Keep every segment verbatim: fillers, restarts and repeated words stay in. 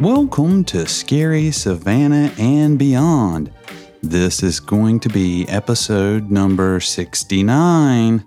Welcome to Scary Savannah and Beyond. This is going to be episode number sixty-nine.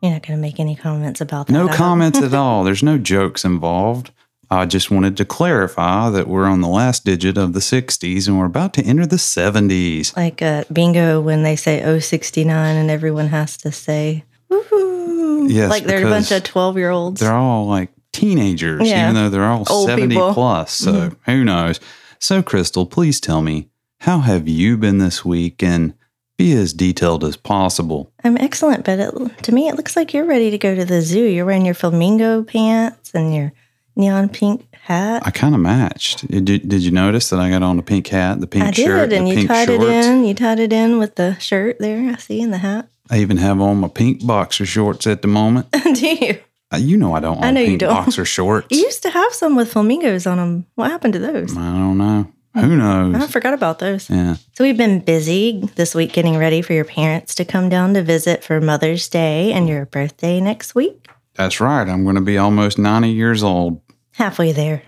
You're not going to make any comments about that. No at comments at all. There's no jokes involved. I just wanted to clarify that we're on the last digit of the sixties and we're about to enter the seventies. Like uh, bingo when they say oh sixty-nine and everyone has to say, woohoo. Yes, like they're a bunch of twelve-year-olds. They're all like teenagers, yeah. Even though they're all old seventy people. Plus. So mm-hmm. Who knows? So Crystal, please tell me, how have you been this week? And be as detailed as possible. I'm excellent, but it, to me it looks like you're ready to go to the zoo. You're wearing your flamingo pants and your neon pink hat. I kind of matched. Did, did you notice that I got on the pink hat, the pink I did, shirt, and the you pink tied shorts? It in. You tied it in with the shirt there, I see, and the hat. I even have on my pink boxer shorts at the moment. Do you? Uh, you know I don't own I know pink you don't. Boxer shorts. You used to have some with flamingos on them. What happened to those? I don't know. Who knows? I forgot about those. Yeah. So we've been busy this week getting ready for your parents to come down to visit for Mother's Day and your birthday next week. That's right. I'm going to be almost ninety years old. Halfway there.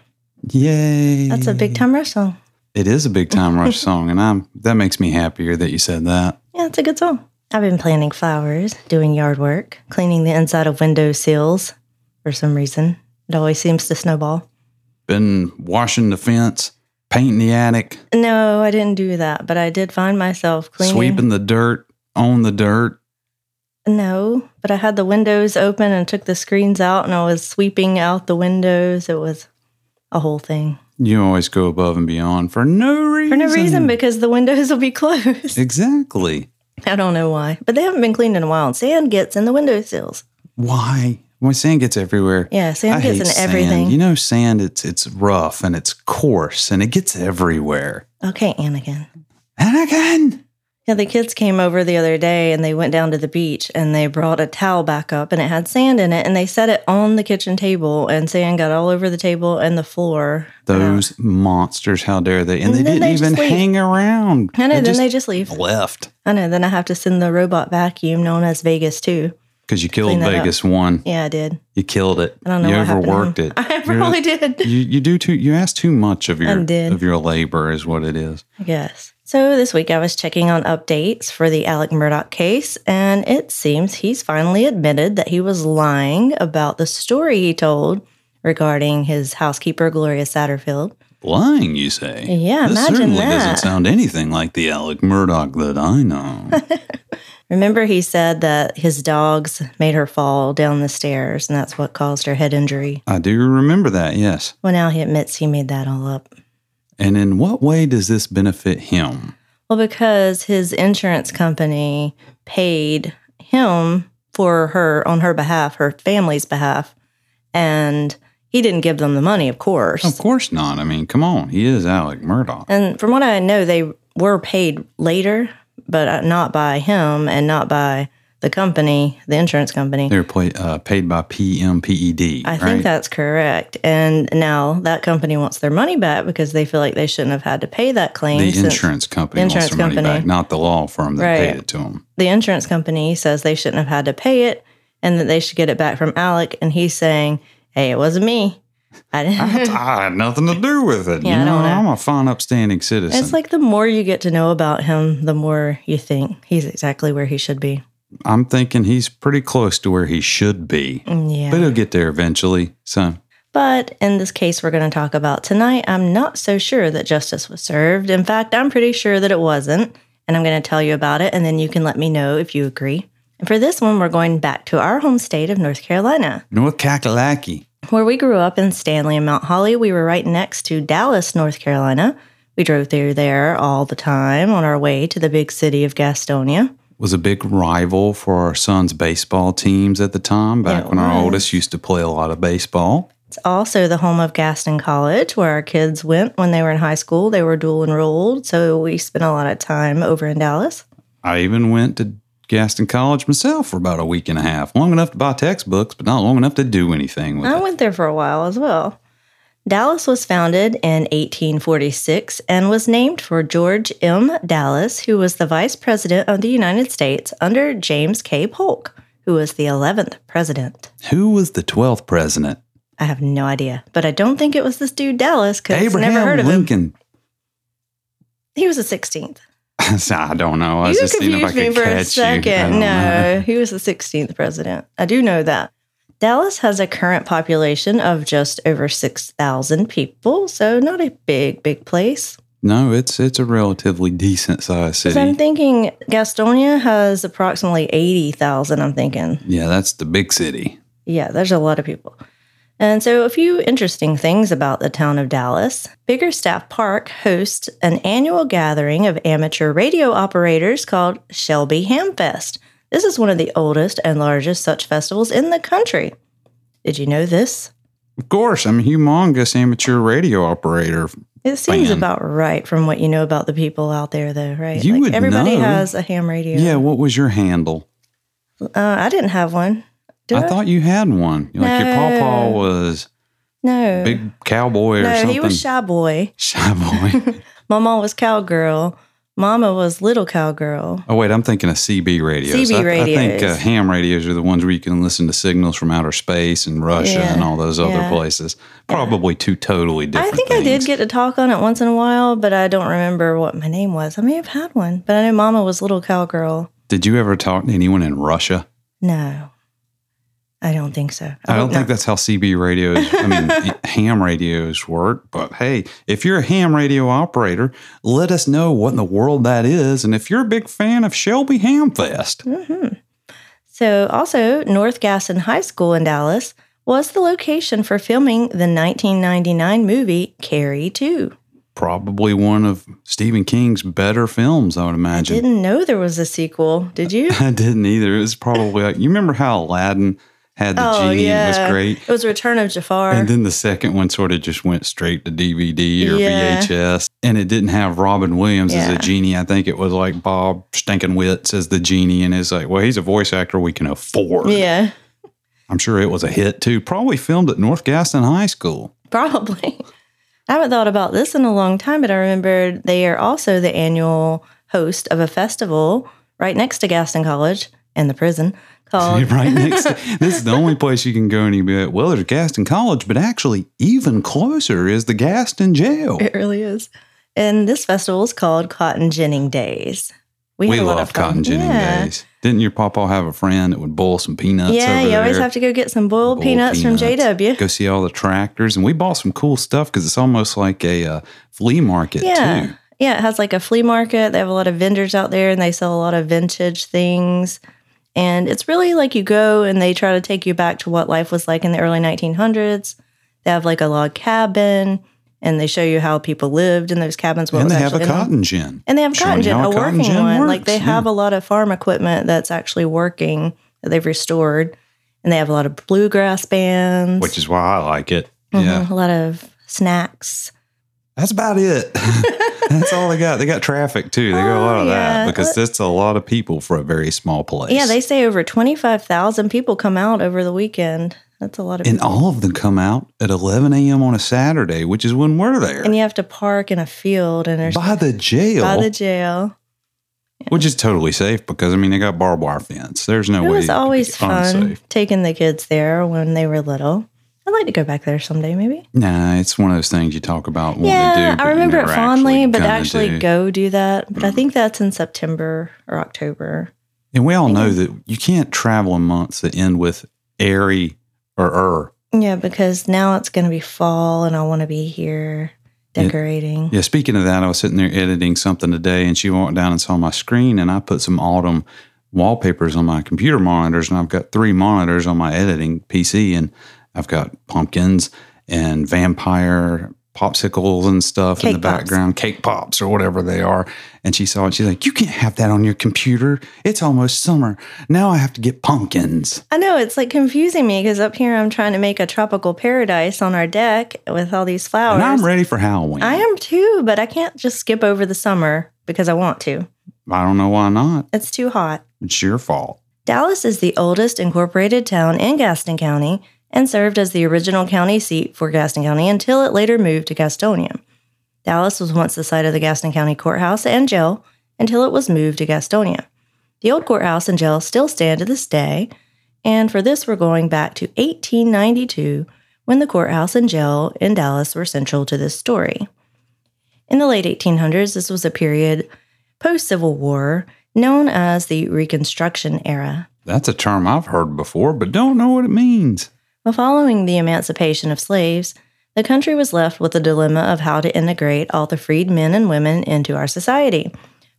Yay. That's a big time rush song. It is a big time rush song, and I'm that makes me happier that you said that. Yeah, it's a good song. I've been planting flowers, doing yard work, cleaning the inside of window sills for some reason. It always seems to snowball. Been washing the fence. Painting the attic. No, I didn't do that, but I did find myself cleaning. Sweeping the dirt on the dirt. No, but I had the windows open and took the screens out, and I was sweeping out the windows. It was a whole thing. You always go above and beyond for no reason. For no reason, because the windows will be closed. Exactly. I don't know why, but they haven't been cleaned in a while, and sand gets in the windowsills. Why? Well, sand gets everywhere. Yeah, sand I gets in sand. Everything. You know, sand, it's it's rough and it's coarse and it gets everywhere. Okay, Anakin. Anakin! Yeah, the kids came over the other day and they went down to the beach and they brought a towel back up and it had sand in it and they set it on the kitchen table and sand got all over the table and the floor. Those uh, monsters, how dare they? And, and they didn't they even hang around. I know, they then they just leave. Left. I know, then I have to send the robot vacuum known as Vegas too. Because you killed Vegas up. One. Yeah, I did. You killed it. I don't know. You what overworked it. I probably You're, did. You you do too. You ask too much of your of your labor is what it is. I guess. So this week I was checking on updates for the Alex Murdaugh case, and it seems he's finally admitted that he was lying about the story he told regarding his housekeeper Gloria Satterfield. Lying, you say? Yeah, this imagine certainly that. Certainly doesn't sound anything like the Alex Murdaugh that I know. Remember he said that his dogs made her fall down the stairs, and that's what caused her head injury. I do remember that, yes. Well, now he admits he made that all up. And in what way does this benefit him? Well, because his insurance company paid him for her, on her behalf, her family's behalf, and he didn't give them the money, of course. Of course not. I mean, come on. He is Alex Murdaugh. And from what I know, they were paid later, but not by him and not by the company, the insurance company. They were play, uh, paid by P M P E D, I right? think that's correct. And now that company wants their money back because they feel like they shouldn't have had to pay that claim. The insurance company the insurance wants their company. Money back, not the law firm that right. paid it to them. The insurance company says they shouldn't have had to pay it and that they should get it back from Alex. And he's saying, hey, it wasn't me. I, didn't. I, I had nothing to do with it. Yeah, you know, I don't know. I'm a fine, upstanding citizen. It's like the more you get to know about him, the more you think he's exactly where he should be. I'm thinking he's pretty close to where he should be. Yeah. But he'll get there eventually. So. But in this case we're going to talk about tonight, I'm not so sure that justice was served. In fact, I'm pretty sure that it wasn't. And I'm going to tell you about it, and then you can let me know if you agree. And for this one, we're going back to our home state of North Carolina. North Kakalaki. Where we grew up in Stanley and Mount Holly, we were right next to Dallas, North Carolina. We drove through there all the time on our way to the big city of Gastonia. It was a big rival for our son's baseball teams at the time, back it when was. Our oldest used to play a lot of baseball. It's also the home of Gaston College, where our kids went when they were in high school. They were dual enrolled, so we spent a lot of time over in Dallas. I even went to Gaston College myself for about a week and a half. Long enough to buy textbooks, but not long enough to do anything with I it. I went there for a while as well. Dallas was founded in eighteen forty-six and was named for George M. Dallas, who was the Vice President of the United States under James K. Polk, who was the eleventh president. Who was the twelfth president? I have no idea. But I don't think it was this dude Dallas, because I've never heard of him. Abraham Lincoln. He was the sixteenth. I don't know. I was you just confused seeing if I me could for catch a second. No, know. He was the sixteenth president. I do know that. Dallas has a current population of just over six thousand people, so not a big, big place. No, it's it's a relatively decent-sized city. I'm thinking Gastonia has approximately eighty thousand, I'm thinking. Yeah, that's the big city. Yeah, there's a lot of people. And so a few interesting things about the town of Dallas. Bickerstaff Park hosts an annual gathering of amateur radio operators called Shelby Hamfest. This is one of the oldest and largest such festivals in the country. Did you know this? Of course. I'm a humongous amateur radio operator. It seems fan. About right from what you know about the people out there, though, right? You like would everybody know. Has a ham radio. Yeah, what was your handle? Uh, I didn't have one. I, I thought you had one. Like no. Your pawpaw was no big cowboy or no, something. No, he was shy boy. Shy boy. My mom was cowgirl. Mama was little cowgirl. Oh, wait, I'm thinking of C B radios. C B I, radios. I think uh, ham radios are the ones where you can listen to signals from outer space and Russia yeah. and all those yeah. other places. Probably yeah. two totally different I think things. I did get to talk on it once in a while, but I don't remember what my name was. I may have had one, but I know Mama was little cowgirl. Did you ever talk to anyone in Russia? No. I don't think so. I, I don't know. think that's how C B radios, I mean, ham radios work. But hey, if you're a ham radio operator, let us know what in the world that is. And if you're a big fan of Shelby Hamfest. Mm-hmm. So also, North Gaston High School in Dallas was the location for filming the nineteen ninety-nine movie Carrie two. Probably one of Stephen King's better films, I would imagine. I didn't know there was a sequel. Did you? I didn't either. It was probably like, you remember how Aladdin... Had the oh, genie, yeah. It was great. It was Return of Jafar. And then the second one sort of just went straight to D V D or yeah. V H S. And it didn't have Robin Williams yeah. as a genie. I think it was like Bob Stinkenwitz as the genie. And it's like, well, he's a voice actor we can afford. Yeah. I'm sure it was a hit too. Probably filmed at North Gaston High School. Probably. I haven't thought about this in a long time, but I remembered they are also the annual host of a festival right next to Gaston College and the prison. Right next to, this is the only place you can go and you'd be like, well, there's Gaston College, but actually even closer is the Gaston Jail. It really is. And this festival is called Cotton Ginning Days. We, we love Cotton Ginning yeah. Days. Didn't your papa have a friend that would boil some peanuts Yeah, over you there? Always have to go get some boiled, boiled peanuts, peanuts from J W. Go see all the tractors. And we bought some cool stuff because it's almost like a uh, flea market yeah. too. Yeah, it has like a flea market. They have a lot of vendors out there and they sell a lot of vintage things. And it's really like you go and they try to take you back to what life was like in the early nineteen hundreds. They have like a log cabin and they show you how people lived in those cabins. What and was they have a cotton gin. And they have cotton gin, a cotton working gin one. Works. Like they have yeah. a lot of farm equipment that's actually working that they've restored. And they have a lot of bluegrass bands. Which is why I like it. Mm-hmm. Yeah. A lot of snacks. That's about it. That's all they got. They got traffic, too. They got a lot of yeah. that because that's a lot of people for a very small place. Yeah, they say over twenty-five thousand people come out over the weekend. That's a lot of and people. And all of them come out at eleven a.m. on a Saturday, which is when we're there. And you have to park in a field. And there's By the jail. By the jail. Yeah. Which is totally safe because, I mean, they got barbed wire fence. There's no it way. It was always fun unsafe. Taking the kids there when they were little. I'd like to go back there someday, maybe. Nah, it's one of those things you talk about. Yeah, do, I remember it fondly, but actually do. go do that. But mm-hmm. I think that's in September or October. And we all know that you can't travel in months that end with airy or er. Yeah, because now it's going to be fall, and I want to be here decorating. Yeah, yeah, speaking of that, I was sitting there editing something today, and she walked down and saw my screen, and I put some autumn wallpapers on my computer monitors, and I've got three monitors on my editing P C, and I've got pumpkins and vampire popsicles and stuff cake in the pops. background, cake pops or whatever they are. And she saw it. She's like, you can't have that on your computer. It's almost summer. Now I have to get pumpkins. I know. It's like confusing me because up here I'm trying to make a tropical paradise on our deck with all these flowers. And I'm ready for Halloween. I am too, but I can't just skip over the summer because I want to. I don't know why not. It's too hot. It's your fault. Dallas is the oldest incorporated town in Gaston County, and served as the original county seat for Gaston County until it later moved to Gastonia. Dallas was once the site of the Gaston County Courthouse and Jail until it was moved to Gastonia. The old courthouse and jail still stand to this day, and for this we're going back to eighteen ninety-two when the courthouse and jail in Dallas were central to this story. In the late eighteen hundreds, this was a period post-Civil War known as the Reconstruction Era. That's a term I've heard before, but don't know what it means. Well, following the emancipation of slaves, the country was left with the dilemma of how to integrate all the freed men and women into our society.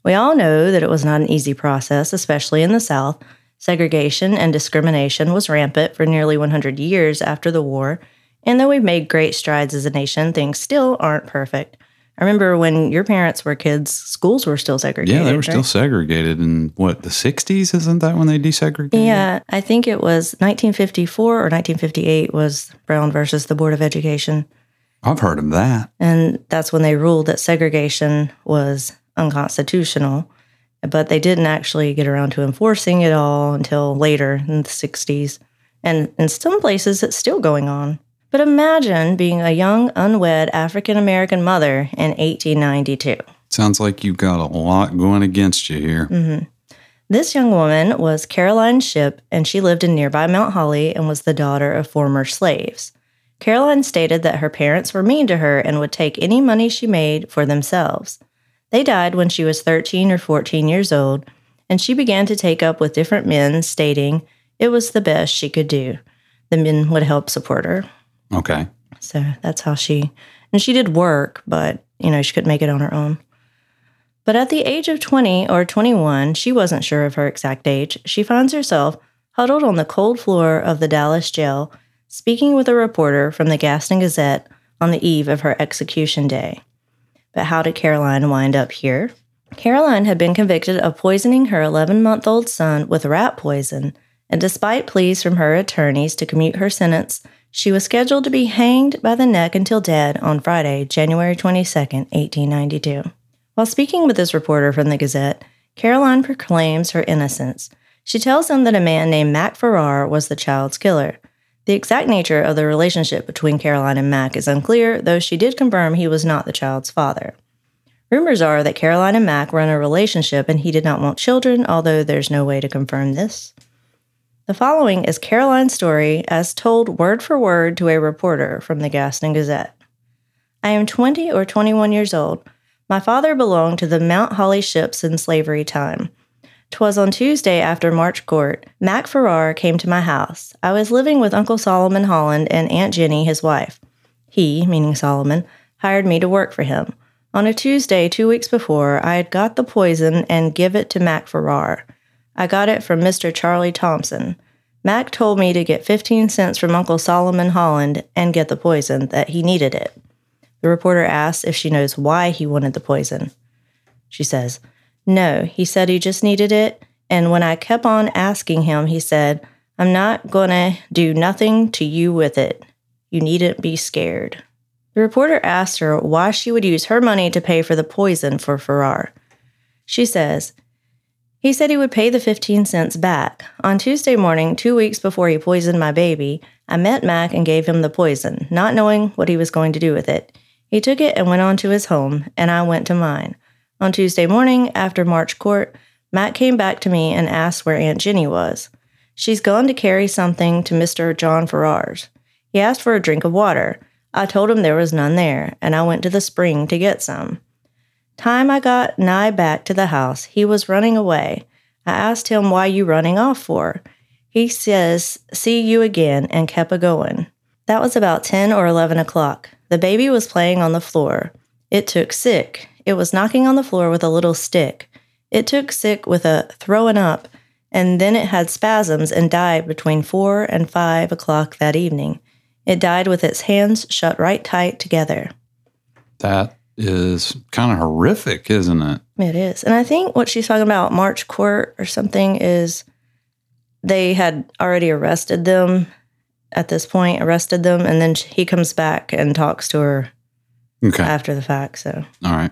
We all know that it was not an easy process, especially in the South. Segregation and discrimination was rampant for nearly one hundred years after the war, and though we've made great strides as a nation, things still aren't perfect. I remember when your parents were kids, schools were still segregated. Yeah, they were right? still segregated in, what, the sixties? Isn't that when they desegregated? Yeah, I think it was nineteen fifty-four or nineteen fifty-eight was Brown versus the Board of Education. I've heard of that. And that's when they ruled that segregation was unconstitutional, but they didn't actually get around to enforcing it all until later in the sixties. And in some places, it's still going on. But imagine being a young, unwed African-American mother in eighteen ninety-two. Sounds like you've got a lot going against you here. Mm-hmm. This young woman was Caroline Shipp, and she lived in nearby Mount Holly and was the daughter of former slaves. Caroline stated that her parents were mean to her and would take any money she made for themselves. They died when she was thirteen or fourteen years old, and she began to take up with different men, stating it was the best she could do. The men would help support her. Okay. So that's how she, and she did work, but, you know, she couldn't make it on her own. But at the age of twenty or twenty-one, she wasn't sure of her exact age. She finds herself huddled on the cold floor of the Dallas jail, speaking with a reporter from the Gaston Gazette on the eve of her execution day. But how did Caroline wind up here? Caroline had been convicted of poisoning her eleven-month-old son with rat poison, and despite pleas from her attorneys to commute her sentence, she was scheduled to be hanged by the neck until dead on Friday, January twenty-second, eighteen ninety-two. While speaking with this reporter from the Gazette, Caroline proclaims her innocence. She tells him that a man named Mac Farrar was the child's killer. The exact nature of the relationship between Caroline and Mac is unclear, though she did confirm he was not the child's father. Rumors are that Caroline and Mac were in a relationship and he did not want children, although there's no way to confirm this. The following is Caroline's story as told word for word to a reporter from the Gaston Gazette. I am twenty or twenty-one years old. My father belonged to the Mount Holly ships in slavery time. 'Twas on Tuesday after March court. Mac Farrar came to my house. I was living with Uncle Solomon Holland and Aunt Jenny, his wife. He, meaning Solomon, hired me to work for him. On a Tuesday two weeks before, I had got the poison and give it to Mac Farrar. I got it from Mister Charlie Thompson. Mac told me to get fifteen cents from Uncle Solomon Holland and get the poison, that he needed it. The reporter asks if she knows why he wanted the poison. She says, no, he said he just needed it, and when I kept on asking him, he said, I'm not going to do nothing to you with it. You needn't be scared. The reporter asked her why she would use her money to pay for the poison for Farrar. She says, he said he would pay the fifteen cents back. On Tuesday morning, two weeks before he poisoned my baby, I met Mac and gave him the poison, not knowing what he was going to do with it. He took it and went on to his home, and I went to mine. On Tuesday morning, after March court, Mac came back to me and asked where Aunt Jenny was. She's gone to carry something to Mister John Farrar's. He asked for a drink of water. I told him there was none there, and I went to the spring to get some. Time I got nigh back to the house, he was running away. I asked him, why you running off for? He says, see you again, and kept a-going. That was about ten or eleven o'clock. The baby was playing on the floor. It took sick. It was knocking on the floor with a little stick. It took sick with a throwing up, and then it had spasms and died between four and five o'clock that evening. It died with its hands shut right tight together. That is kind of horrific, isn't it? It is. And I think what she's talking about, March court or something, is they had already arrested them at this point, arrested them, and then he comes back and talks to her okay. after the fact. So, all right.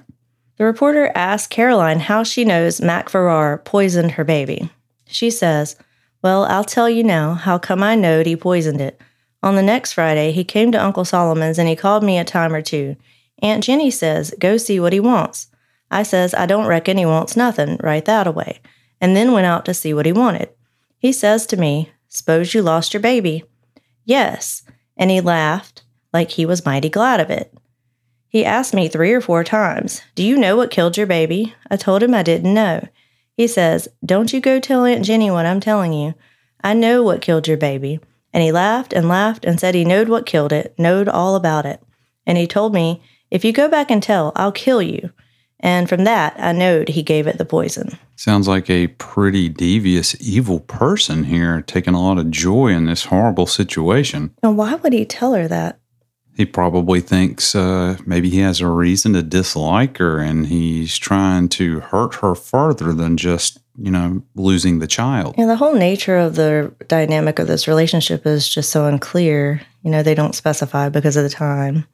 The reporter asked Caroline how she knows Mac Farrar poisoned her baby. She says, well, I'll tell you now how come I knowed he poisoned it. On the next Friday, he came to Uncle Solomon's and he called me a time or two. Aunt Jenny says, go see what he wants. I says, I don't reckon he wants nothing, right that away, and then went out to see what he wanted. He says to me, s'pose you lost your baby? Yes. and he laughed like he was mighty glad of it. He asked me three or four times, do you know what killed your baby? I told him I didn't know. He says, don't you go tell Aunt Jenny what I'm telling you. I know what killed your baby. And he laughed and laughed and said he knowed what killed it, knowed all about it. And he told me, if you go back and tell, I'll kill you. And from that, I knowed he gave it the poison. Sounds like a pretty devious, evil person here, taking a lot of joy in this horrible situation. And why would he tell her that? He probably thinks uh, maybe he has a reason to dislike her, and he's trying to hurt her further than just, you know, losing the child. And the whole nature of the dynamic of this relationship is just so unclear. You know, they don't specify because of the time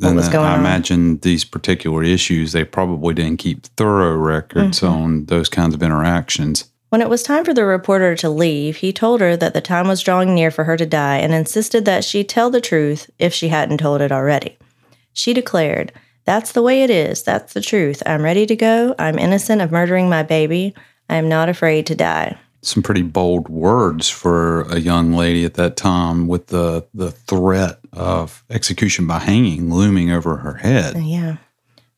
what and was going on. I imagine on. These particular issues, they probably didn't keep thorough records mm-hmm. on those kinds of interactions. When it was time for the reporter to leave, he told her that the time was drawing near for her to die and insisted that she tell the truth if she hadn't told it already. She declared, that's the way it is. That's the truth. I'm ready to go. I'm innocent of murdering my baby. I am not afraid to die. Some pretty bold words for a young lady at that time with the, the threat of execution by hanging looming over her head. Yeah.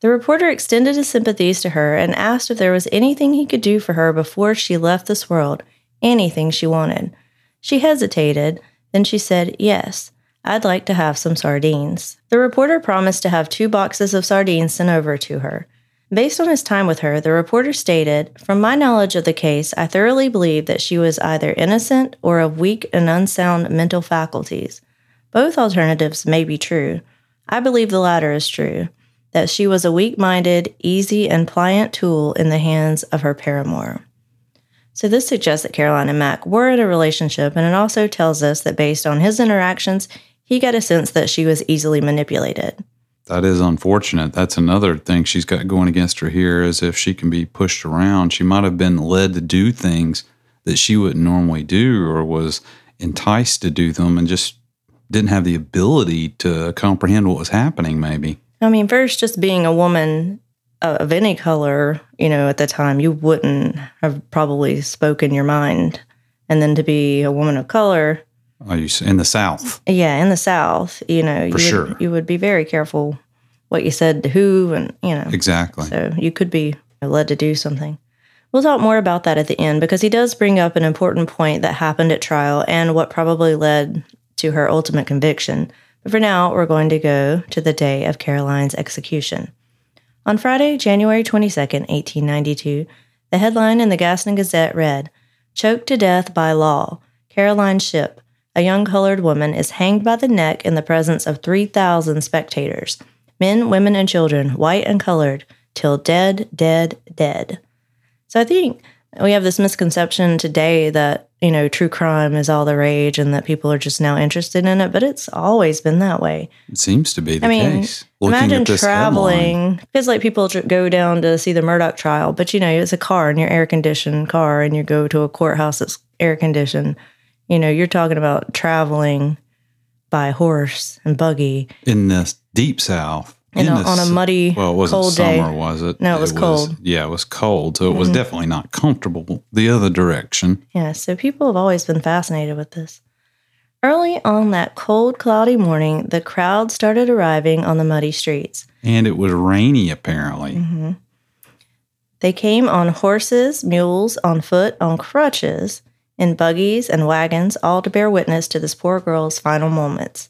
The reporter extended his sympathies to her and asked if there was anything he could do for her before she left this world, anything she wanted. She hesitated, then she said, yes, I'd like to have some sardines. The reporter promised to have two boxes of sardines sent over to her. Based on his time with her, the reporter stated, from my knowledge of the case, I thoroughly believe that she was either innocent or of weak and unsound mental faculties. Both alternatives may be true. I believe the latter is true. That she was a weak-minded, easy, and pliant tool in the hands of her paramour. So this suggests that Caroline and Mac were in a relationship, and it also tells us that based on his interactions, he got a sense that she was easily manipulated. That is unfortunate. That's another thing she's got going against her here, is if she can be pushed around, she might have been led to do things that she wouldn't normally do or was enticed to do them and just didn't have the ability to comprehend what was happening maybe. I mean, first, just being a woman of any color, you know, at the time, you wouldn't have probably spoken your mind. And then to be a woman of color. Are you in the South? Yeah, in the South, you know. For you sure. Would, you would be very careful what you said to who and, you know. Exactly. So you could be led to do something. We'll talk more about that at the end because he does bring up an important point that happened at trial and what probably led to her ultimate conviction. But for now, we're going to go to the day of Caroline's execution. On Friday, January twenty-second, eighteen ninety-two, the headline in the Gaston Gazette read, Choked to Death by Law, Caroline Shipp, a young colored woman, is hanged by the neck in the presence of three thousand spectators, men, women, and children, white and colored, till dead, dead, dead. So I think we have this misconception today that you know, true crime is all the rage and that people are just now interested in it, but it's always been that way. It seems to be the I mean, case. Imagine traveling, because like people go down to see the Murdaugh trial, but you know, it's a car and your air-conditioned car and you go to a courthouse that's air-conditioned. You know, you're talking about traveling by horse and buggy. In the deep South. In a, on a muddy, well, it wasn't cold summer, day. Was it? No, it was it cold. Was, yeah, it was cold, so it mm-hmm. was definitely not comfortable the other direction. Yeah, so people have always been fascinated with this. Early on that cold, cloudy morning, the crowd started arriving on the muddy streets. And it was rainy, apparently. Mm-hmm. They came on horses, mules, on foot, on crutches, in buggies and wagons, all to bear witness to this poor girl's final moments.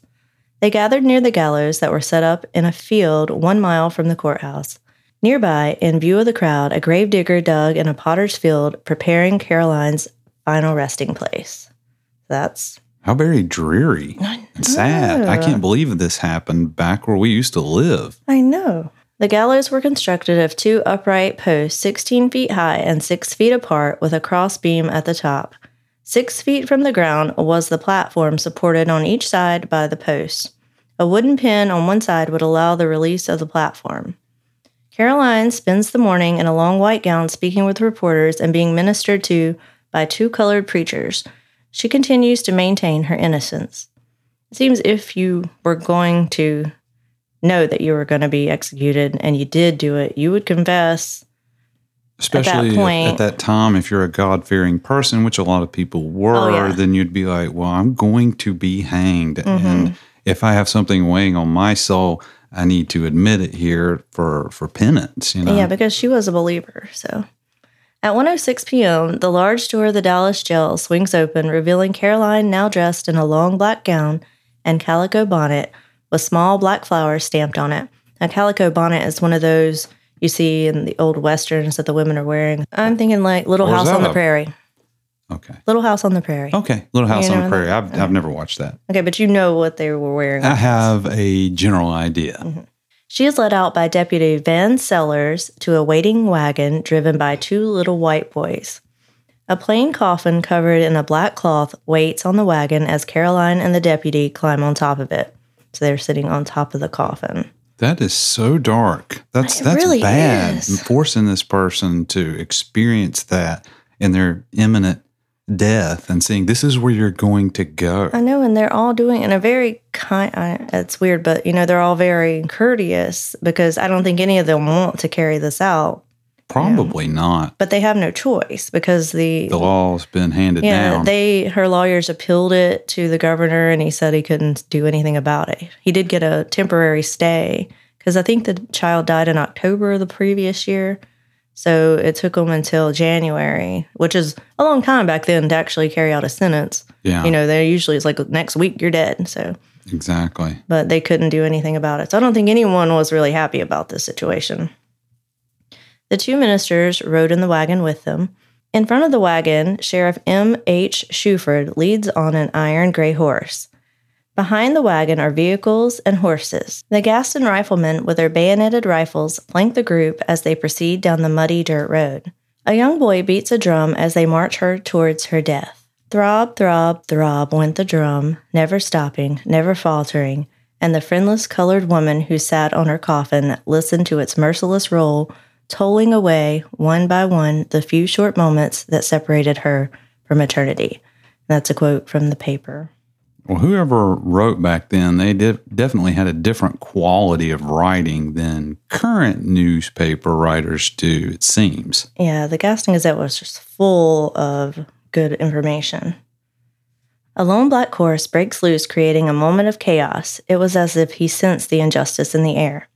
They gathered near the gallows that were set up in a field one mile from the courthouse. Nearby, in view of the crowd, a gravedigger dug in a potter's field, preparing Caroline's final resting place. That's... How very dreary and sad. I can't believe this happened back where we used to live. I know. The gallows were constructed of two upright posts sixteen feet high and six feet apart with a crossbeam at the top. Six feet from the ground was the platform supported on each side by the posts. A wooden pin on one side would allow the release of the platform. Caroline spends the morning in a long white gown speaking with reporters and being ministered to by two colored preachers. She continues to maintain her innocence. It seems if you were going to know that you were going to be executed and you did do it, you would confess... Especially at that, point, at that time, if you're a God-fearing person, which a lot of people were, oh, yeah. then you'd be like, well, I'm going to be hanged. Mm-hmm. And if I have something weighing on my soul, I need to admit it here for, for penance, you know? Yeah, because she was a believer, so. At one oh six p.m., the large door of the Dallas jail swings open, revealing Caroline now dressed in a long black gown and calico bonnet with small black flowers stamped on it. A calico bonnet is one of those you see in the old westerns that the women are wearing. I'm thinking like Little House on the Prairie. Okay. Little House on the Prairie. Okay. Little House you know on the Prairie. I've, okay. I've never watched that. Okay, but you know what they were wearing. I have a general idea. Mm-hmm. She is led out by Deputy Van Sellers to a waiting wagon driven by two little white boys. A plain coffin covered in a black cloth waits on the wagon as Caroline and the deputy climb on top of it. So they're sitting on top of the coffin. That is so dark. That's it that's really bad. Is. Forcing this person to experience that in their imminent death and seeing this is where you're going to go. I know, and they're all doing in a very kind. I, it's weird, but you know they're all very courteous because I don't think any of them want to carry this out. Probably you know. not. But they have no choice because the the law's been handed yeah, down. They her lawyers appealed it to the governor, and he said he couldn't do anything about it. He did get a temporary stay because I think the child died in October of the previous year. So it took them until January, which is a long time back then to actually carry out a sentence. Yeah. You know, they're usually it's like next week you're dead. So exactly. But they couldn't do anything about it. So I don't think anyone was really happy about this situation. The two ministers rode in the wagon with them. In front of the wagon, Sheriff M. H. Shuford leads on an iron gray horse. Behind the wagon are vehicles and horses. The Gaston riflemen with their bayoneted rifles flank the group as they proceed down the muddy dirt road. A young boy beats a drum as they march her towards her death. Throb, throb, throb went the drum, never stopping, never faltering, and the friendless colored woman who sat on her coffin listened to its merciless roll, tolling away, one by one, the few short moments that separated her from eternity. That's a quote from the paper. Well, whoever wrote back then, they did, definitely had a different quality of writing than current newspaper writers do, it seems. Yeah, the Gaston Gazette was just full of good information. A lone black horse breaks loose, creating a moment of chaos. It was as if he sensed the injustice in the air.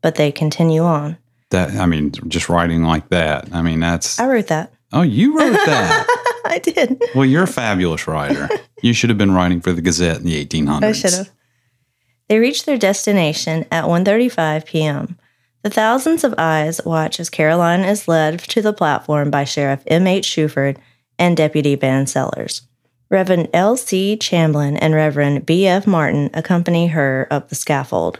But they continue on. That I mean, just writing like that. I mean, that's... I wrote that. Oh, you wrote that. I did. Well, you're a fabulous writer. You should have been writing for the Gazette in the eighteen hundreds. I should have. They reach their destination at one thirty-five p.m. The thousands of eyes watch as Caroline is led to the platform by Sheriff M. H. Shuford and Deputy Van Sellers. Reverend L. C. Chamblin and Reverend B. F. Martin accompany her up the scaffold.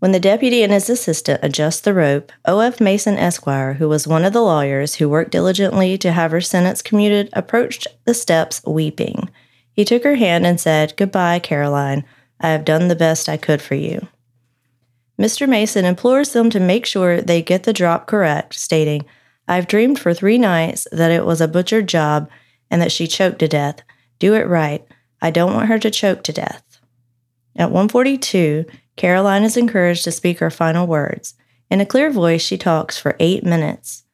When the deputy and his assistant adjust the rope, O F. Mason, Esquire, who was one of the lawyers who worked diligently to have her sentence commuted, approached the steps weeping. He took her hand and said, "Goodbye, Caroline. I have done the best I could for you." Mister Mason implores them to make sure they get the drop correct, stating, "I've dreamed for three nights that it was a butchered job and that she choked to death. Do it right. I don't want her to choke to death." At one forty-two, Caroline is encouraged to speak her final words. In a clear voice, she talks for eight minutes.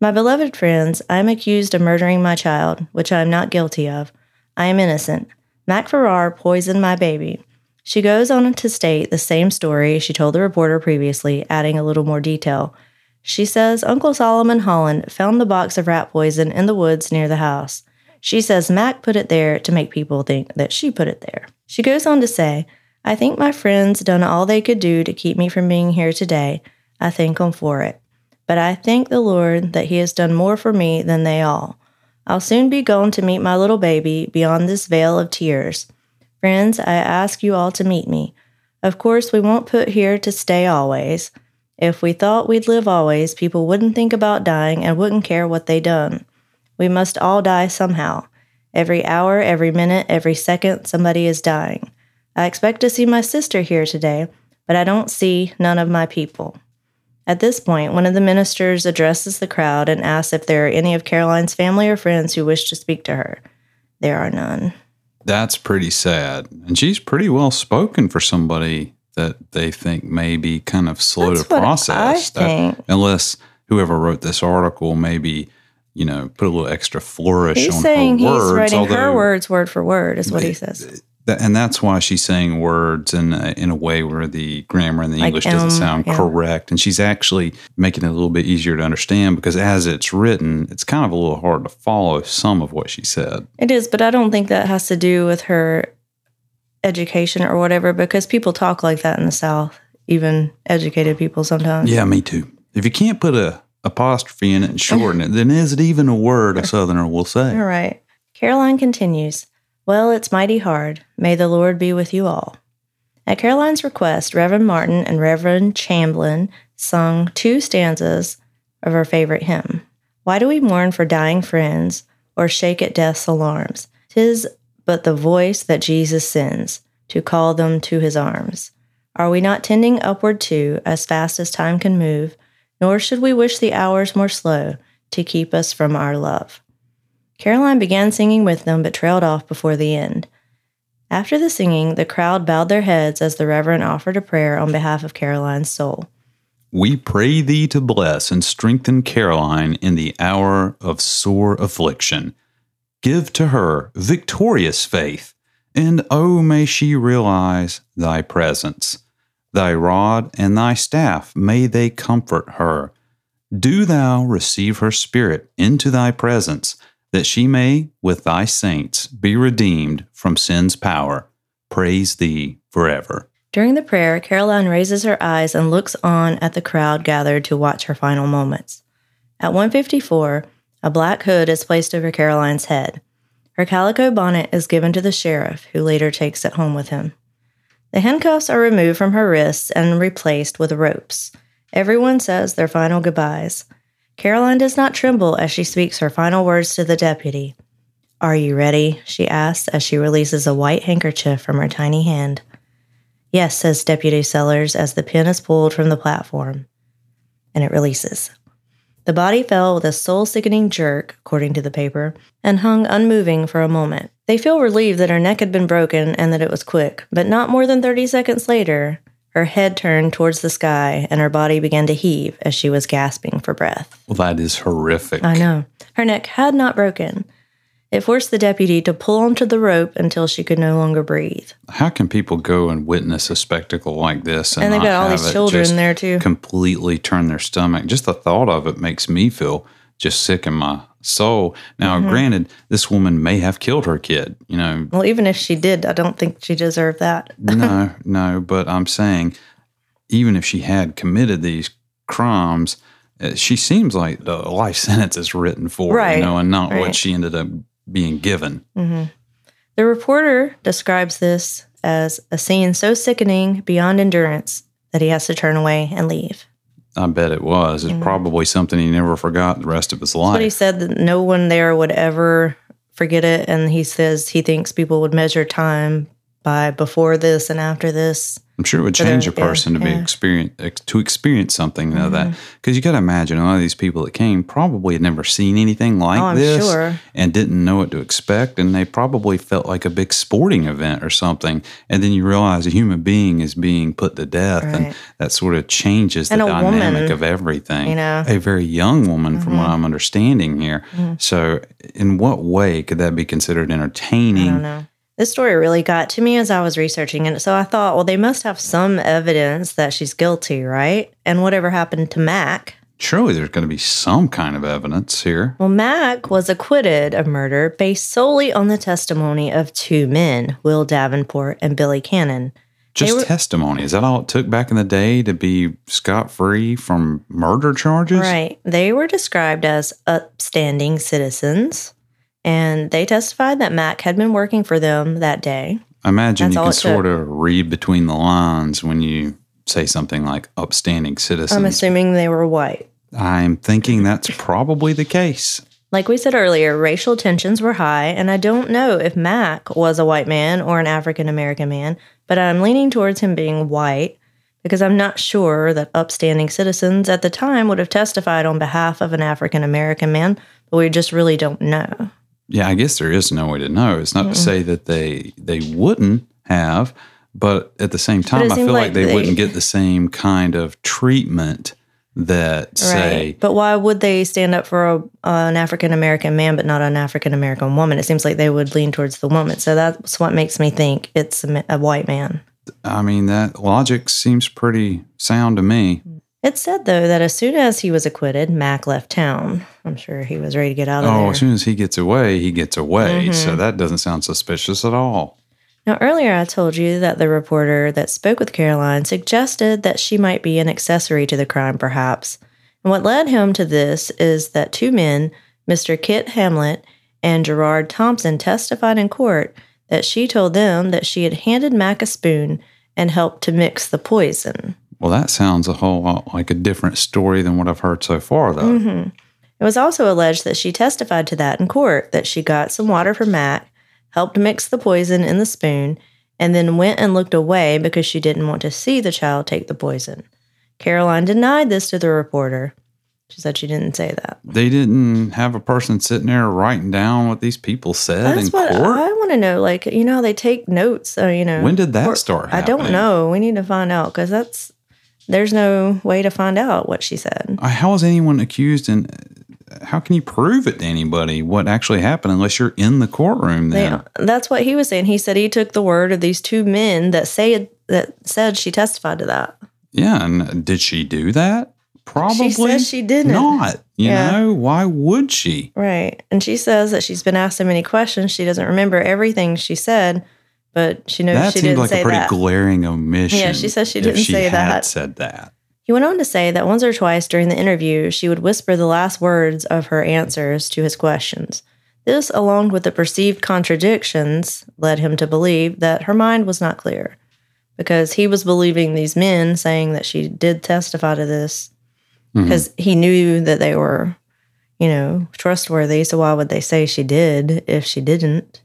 "My beloved friends, I am accused of murdering my child, which I am not guilty of. I am innocent. Mac Farrar poisoned my baby." She goes on to state the same story she told the reporter previously, adding a little more detail. She says Uncle Solomon Holland found the box of rat poison in the woods near the house. She says Mac put it there to make people think that she put it there. She goes on to say, "I think my friends done all they could do to keep me from being here today. I thank them for it. But I thank the Lord that he has done more for me than they all. I'll soon be gone to meet my little baby beyond this veil of tears. Friends, I ask you all to meet me. Of course, we won't put here to stay always. If we thought we'd live always, people wouldn't think about dying and wouldn't care what they done. We must all die somehow. Every hour, every minute, every second, somebody is dying. I expect to see my sister here today, but I don't see none of my people." At this point, one of the ministers addresses the crowd and asks if there are any of Caroline's family or friends who wish to speak to her. There are none. That's pretty sad. And she's pretty well spoken for somebody that they think may be kind of slow That's to what process. I think. Unless whoever wrote this article maybe, you know, put a little extra flourish he's on her words. He's saying he's writing her words word for word is what it, he says. That, and that's why she's saying words in a, in a way where the grammar in the like English doesn't um, sound yeah. correct. And she's actually making it a little bit easier to understand because as it's written, it's kind of a little hard to follow some of what she said. It is, but I don't think that has to do with her education or whatever because people talk like that in the South, even educated people sometimes. Yeah, me too. If you can't put a apostrophe in it and shorten it, then is it even a word a Southerner will say? All right. Caroline continues. Well, it's mighty hard. May the Lord be with you all. At Caroline's request, Reverend Martin and Reverend Chamblin sung two stanzas of her favorite hymn. Why do we mourn for dying friends or shake at death's alarms? 'Tis but the voice that Jesus sends to call them to his arms. Are we not tending upward too as fast as time can move? Nor should we wish the hours more slow to keep us from our love. Caroline began singing with them, but trailed off before the end. After the singing, the crowd bowed their heads as the Reverend offered a prayer on behalf of Caroline's soul. We pray thee to bless and strengthen Caroline in the hour of sore affliction. Give to her victorious faith, and oh, may she realize thy presence. Thy rod and thy staff, may they comfort her. Do thou receive her spirit into thy presence, that she may, with thy saints, be redeemed from sin's power. Praise thee forever. During the prayer, Caroline raises her eyes and looks on at the crowd gathered to watch her final moments. At one fifty-four, a black hood is placed over Caroline's head. Her calico bonnet is given to the sheriff, who later takes it home with him. The handcuffs are removed from her wrists and replaced with ropes. Everyone says their final goodbyes. Caroline does not tremble as she speaks her final words to the deputy. Are you ready? She asks as she releases a white handkerchief from her tiny hand. Yes, says Deputy Sellers as the pin is pulled from the platform. And it releases. The body fell with a soul-sickening jerk, according to the paper, and hung unmoving for a moment. They feel relieved that her neck had been broken and that it was quick, but not more than thirty seconds later, her head turned towards the sky, and her body began to heave as she was gasping for breath. Well, that is horrific. I know. Her neck had not broken. It forced the deputy to pull onto the rope until she could no longer breathe. How can people go and witness a spectacle like this? And, and they've got all these children there, too. Completely turn their stomach. Just the thought of it makes me feel just sick in my soul. Now, mm-hmm. granted, this woman may have killed her kid, you know. Well, even if she did, I don't think she deserved that. no, no, but I'm saying even if she had committed these crimes, she seems like the life sentence is written for right. her, you know, and not right. what she ended up being given. Mm-hmm. The reporter describes this as a scene so sickening beyond endurance that he has to turn away and leave. I bet it was. It's mm-hmm. probably something he never forgot the rest of his life. But he said that no one there would ever forget it, and he says he thinks people would measure time by before this and after this. I'm sure it would change a person yeah, to be yeah. experience ex, to experience something mm-hmm. of that, because you got to imagine a lot of these people that came probably had never seen anything like oh, I'm this sure. and didn't know what to expect, and they probably felt like a big sporting event or something, and then you realize a human being is being put to death, right. and that sort of changes and the dynamic woman, of everything. You know, a very young woman, mm-hmm. from what I'm understanding here. Mm-hmm. So, in what way could that be considered entertaining? I don't know. This story really got to me as I was researching it. So I thought, well, they must have some evidence that she's guilty, right? And whatever happened to Mac? Surely there's going to be some kind of evidence here. Well, Mac was acquitted of murder based solely on the testimony of two men, Will Davenport and Billy Cannon. Just were, testimony. Is that all it took back in the day to be scot-free from murder charges? Right. They were described as upstanding citizens. And they testified that Mac had been working for them that day. I imagine you can sort of read between the lines when you say something like upstanding citizens. I'm assuming they were white. I'm thinking that's probably the case. Like we said earlier, racial tensions were high, and I don't know if Mac was a white man or an African-American man, but I'm leaning towards him being white because I'm not sure that upstanding citizens at the time would have testified on behalf of an African-American man, but we just really don't know. Yeah, I guess there is no way to know. It's not Mm-mm. to say that they they wouldn't have, but at the same time, I feel like, like they, they wouldn't get the same kind of treatment that right. say... But why would they stand up for a, uh, an African-American man but not an African-American woman? It seems like they would lean towards the woman. So that's what makes me think it's a, a white man. I mean, that logic seems pretty sound to me. It said, though, that as soon as he was acquitted, Mac left town. I'm sure he was ready to get out of oh, there. Oh, as soon as he gets away, he gets away. Mm-hmm. So that doesn't sound suspicious at all. Now, earlier I told you that the reporter that spoke with Caroline suggested that she might be an accessory to the crime, perhaps. And what led him to this is that two men, Mister Kit Hamlet and Gerard Thompson, testified in court that she told them that she had handed Mac a spoon and helped to mix the poison. Well, that sounds a whole lot like a different story than what I've heard so far, though. Mm-hmm. It was also alleged that she testified to that in court, that she got some water from Mac, helped mix the poison in the spoon, and then went and looked away because she didn't want to see the child take the poison. Caroline denied this to the reporter. She said she didn't say that. They didn't have a person sitting there writing down what these people said That's in what court? I want to know. Like, you know how they take notes? So, you know, when did that court start happening? I don't know. We need to find out because that's there's no way to find out what she said. How is anyone accused in... How can you prove it to anybody what actually happened unless you're in the courtroom then? Yeah, that's what he was saying. He said he took the word of these two men that said that said she testified to that. Yeah, and did she do that? Probably she says she didn't. Not. You yeah. know, why would she? Right. And she says that she's been asked so many questions, she doesn't remember everything she said, but she knows that she didn't like say that. That seems like a pretty glaring omission. Yeah, she says she didn't she say that. She said that. He went on to say that once or twice during the interview, she would whisper the last words of her answers to his questions. This, along with the perceived contradictions, led him to believe that her mind was not clear, because he was believing these men saying that she did testify to this, because mm-hmm. he knew that they were, you know, trustworthy, so why would they say she did if she didn't?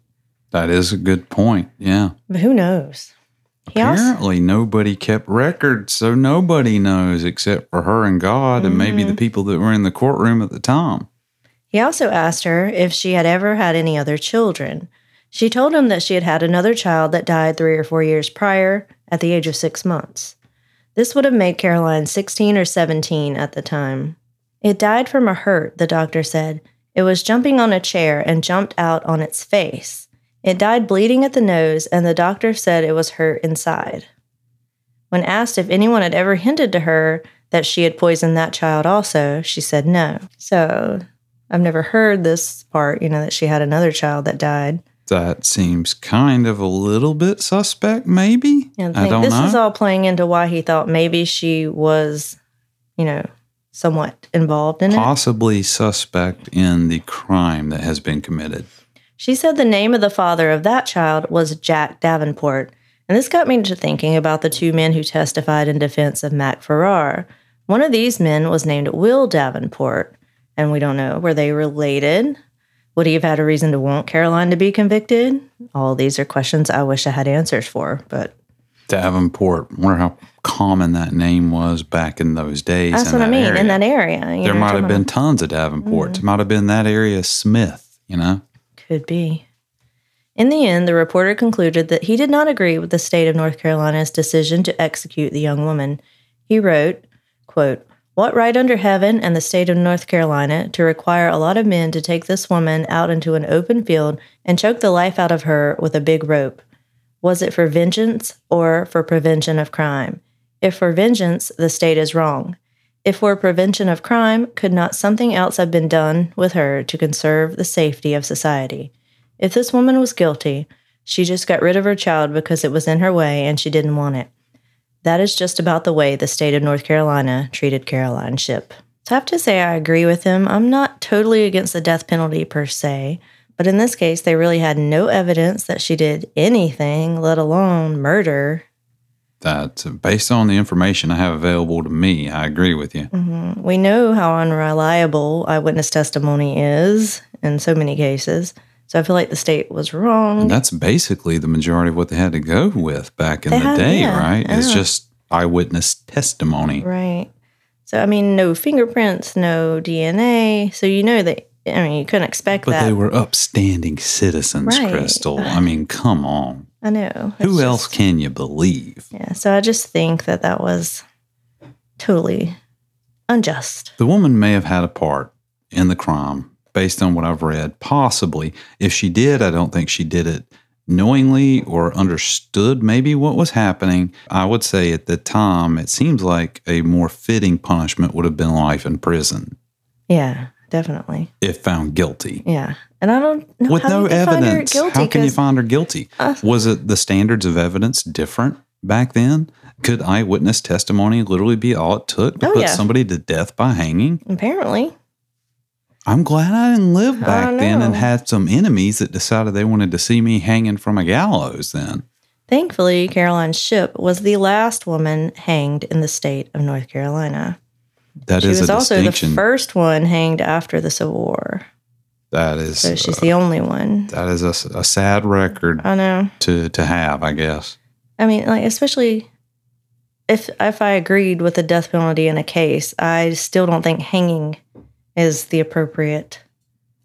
That is a good point, yeah. But who knows? Apparently, nobody kept records, so nobody knows except for her and God and mm-hmm. maybe the people that were in the courtroom at the time. He also asked her if she had ever had any other children. She told him that she had had another child that died three or four years prior at the age of six months. This would have made Caroline sixteen or seventeen at the time. It died from a hurt, the doctor said. It was jumping on a chair and jumped out on its face. It died bleeding at the nose, and the doctor said it was hurt inside. When asked if anyone had ever hinted to her that she had poisoned that child also, she said no. So, I've never heard this part, you know, that she had another child that died. That seems kind of a little bit suspect, maybe? I, I don't this know. This is all playing into why he thought maybe she was, you know, somewhat involved in Possibly it. Possibly suspect in the crime that has been committed. She said the name of the father of that child was Jack Davenport, and this got me to thinking about the two men who testified in defense of Mac Farrar. One of these men was named Will Davenport, and we don't know. Were they related? Would he have had a reason to want Caroline to be convicted? All these are questions I wish I had answers for, but... Davenport. I wonder how common that name was back in those days. That's what I mean, area. in that area. There might have been tons of Davenports. Mm-hmm. Might have been that area Smith, you know? Could be. In the end, the reporter concluded that he did not agree with the state of North Carolina's decision to execute the young woman. He wrote, quote, "What right under heaven and the state of North Carolina to require a lot of men to take this woman out into an open field and choke the life out of her with a big rope? Was it for vengeance or for prevention of crime? If for vengeance, the state is wrong. If for prevention of crime, could not something else have been done with her to conserve the safety of society? If this woman was guilty, she just got rid of her child because it was in her way and she didn't want it. That is just about the way the state of North Carolina treated Caroline Shipp." So I have to say I agree with him. I'm not totally against the death penalty per se, but in this case, they really had no evidence that she did anything, let alone murder. That, based on the information I have available to me, I agree with you. Mm-hmm. We know how unreliable eyewitness testimony is in so many cases, so I feel like the state was wrong. And that's basically the majority of what they had to go with back in they the had, day, yeah. right? Yeah. It's just eyewitness testimony. Right. So, I mean, no fingerprints, no D N A, so you know that, I mean, you couldn't expect but that. But they were upstanding citizens, right. Crystal. I mean, come on. I know. Who just, else can you believe? Yeah, so I just think that that was totally unjust. The woman may have had a part in the crime, based on what I've read, possibly. If she did, I don't think she did it knowingly or understood maybe what was happening. I would say at the time, it seems like a more fitting punishment would have been life in prison. Yeah, definitely. If found guilty. Yeah. And I don't know. With no evidence, how can you find her guilty? Uh, was it the standards of evidence different back then? Could eyewitness testimony literally be all it took to oh, put yeah. somebody to death by hanging? Apparently. I'm glad I didn't live back then and had some enemies that decided they wanted to see me hanging from a gallows then. Thankfully, Caroline Shipp was the last woman hanged in the state of North Carolina. That is a distinction. She was also the first one hanged after the Civil War. That is. So she's uh, the only one. That is a, a sad record I know. To, to have, I guess. I mean, like, especially if if I agreed with the death penalty in a case, I still don't think hanging is the appropriate.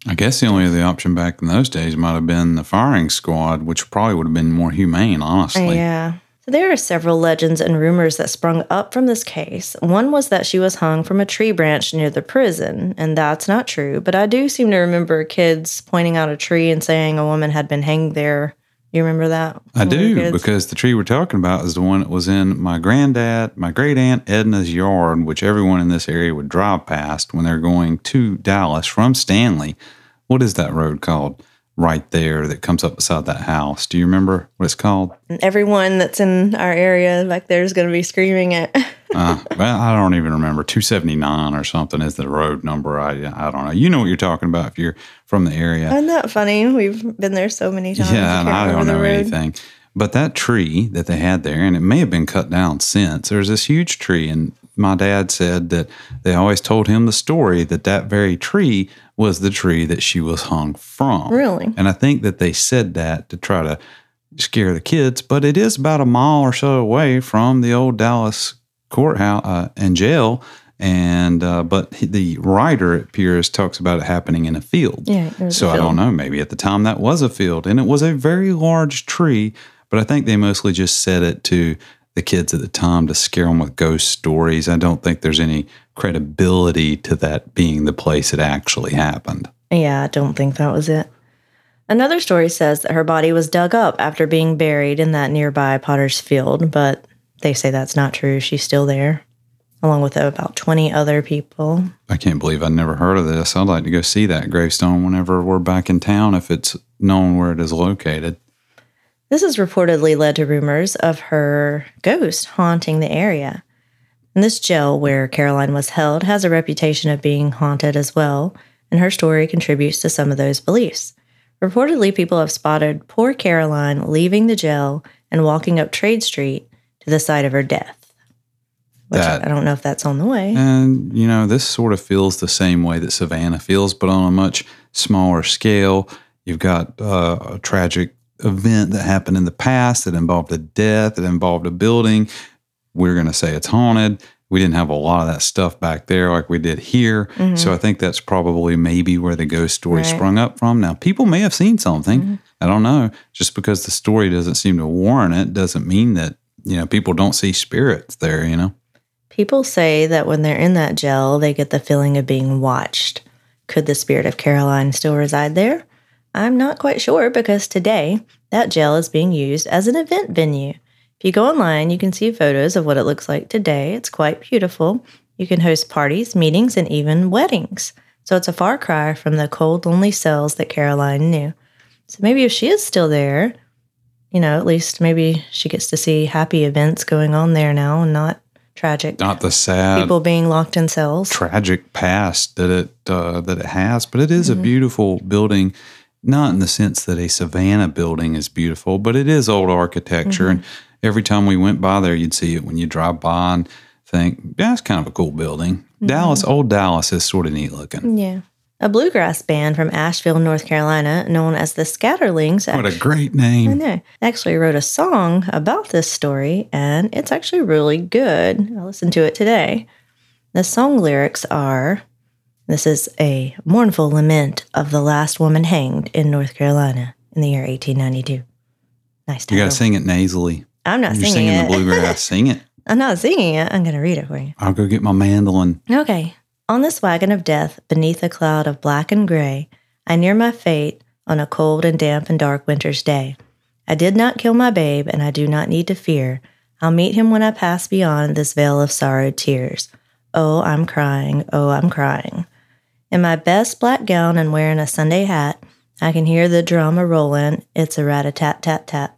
I guess the only other option back in those days might have been the firing squad, which probably would have been more humane, honestly. Yeah. So there are several legends and rumors that sprung up from this case. One was that she was hung from a tree branch near the prison, and that's not true. But I do seem to remember kids pointing out a tree and saying a woman had been hanged there. You remember that? I do, because the tree we're talking about is the one that was in my granddad, my great-aunt Edna's yard, which everyone in this area would drive past when they're going to Dallas from Stanley. What is that road called right there that comes up beside that house? Do you remember what it's called? Everyone that's in our area back there is going to be screaming it. uh, well, I don't even remember. two seventy-nine or something is the road number. I, I don't know. You know what you're talking about if you're from the area. Isn't that funny? We've been there so many times. Yeah, and I don't know anything. But that tree that they had there, and it may have been cut down since, there's this huge tree. And my dad said that they always told him the story that that very tree was the tree that she was hung from. Really? And I think that they said that to try to scare the kids. But it is about a mile or so away from the old Dallas courthouse uh, and jail. And uh, but the writer, it appears, talks about it happening in a field. Yeah, it was so a field. I don't know. Maybe at the time that was a field, and it was a very large tree. But I think they mostly just said it to the kids at the time to scare them with ghost stories. I don't think there's any credibility to that being the place it actually happened. Yeah, I don't think that was it. Another story says that her body was dug up after being buried in that nearby Potter's field, but they say that's not true. She's still there, along with about twenty other people. I can't believe I never heard of this. I'd like to go see that gravestone whenever we're back in town, if it's known where it is located. This has reportedly led to rumors of her ghost haunting the area. And this jail where Caroline was held has a reputation of being haunted as well, and her story contributes to some of those beliefs. Reportedly, people have spotted poor Caroline leaving the jail and walking up Trade Street to the site of her death. Which that, I don't know if that's on the way. And, you know, this sort of feels the same way that Savannah feels, but on a much smaller scale. You've got uh, a tragic event that happened in the past that involved a death, that involved a building. We're going to say it's haunted. We didn't have a lot of that stuff back there like we did here. Mm-hmm. So I think that's probably maybe where the ghost story right. sprung up from. Now, people may have seen something. Mm-hmm. I don't know. Just because the story doesn't seem to warrant it doesn't mean that, you know, people don't see spirits there, you know. People say that when they're in that jail, they get the feeling of being watched. Could the spirit of Caroline still reside there? I'm not quite sure, because today that jail is being used as an event venue. If you go online, you can see photos of what it looks like today. It's quite beautiful. You can host parties, meetings, and even weddings. So it's a far cry from the cold, lonely cells that Caroline knew. So maybe if she is still there, you know, at least maybe she gets to see happy events going on there now and not tragic. Not the sad people being locked in cells. Tragic past that it uh, that it has, but it is mm-hmm. a beautiful building, not in the sense that a Savannah building is beautiful, but it is old architecture. Mm-hmm. And every time we went by there, you'd see it when you drive by and think, yeah, that's kind of a cool building. Mm-hmm. Dallas, old Dallas is sort of neat looking. Yeah. A bluegrass band from Asheville, North Carolina, known as the Scatterlings. What actually, a great name. I know. Actually wrote a song about this story, and it's actually really good. I listened to it today. The song lyrics are, this is a mournful lament of the last woman hanged in North Carolina in the year eighteen ninety-two. Nice title. You got to sing it nasally. I'm not You're singing, singing it. You're singing the bluegrass. Sing it. I'm not singing it. I'm going to read it for you. I'll go get my mandolin. Okay. On this wagon of death, beneath a cloud of black and gray, I near my fate on a cold and damp and dark winter's day. I did not kill my babe, and I do not need to fear. I'll meet him when I pass beyond this veil of sorrow tears. Oh, I'm crying. Oh, I'm crying. In my best black gown and wearing a Sunday hat, I can hear the drum a-rollin'. It's a rat-a-tat-tat-tat.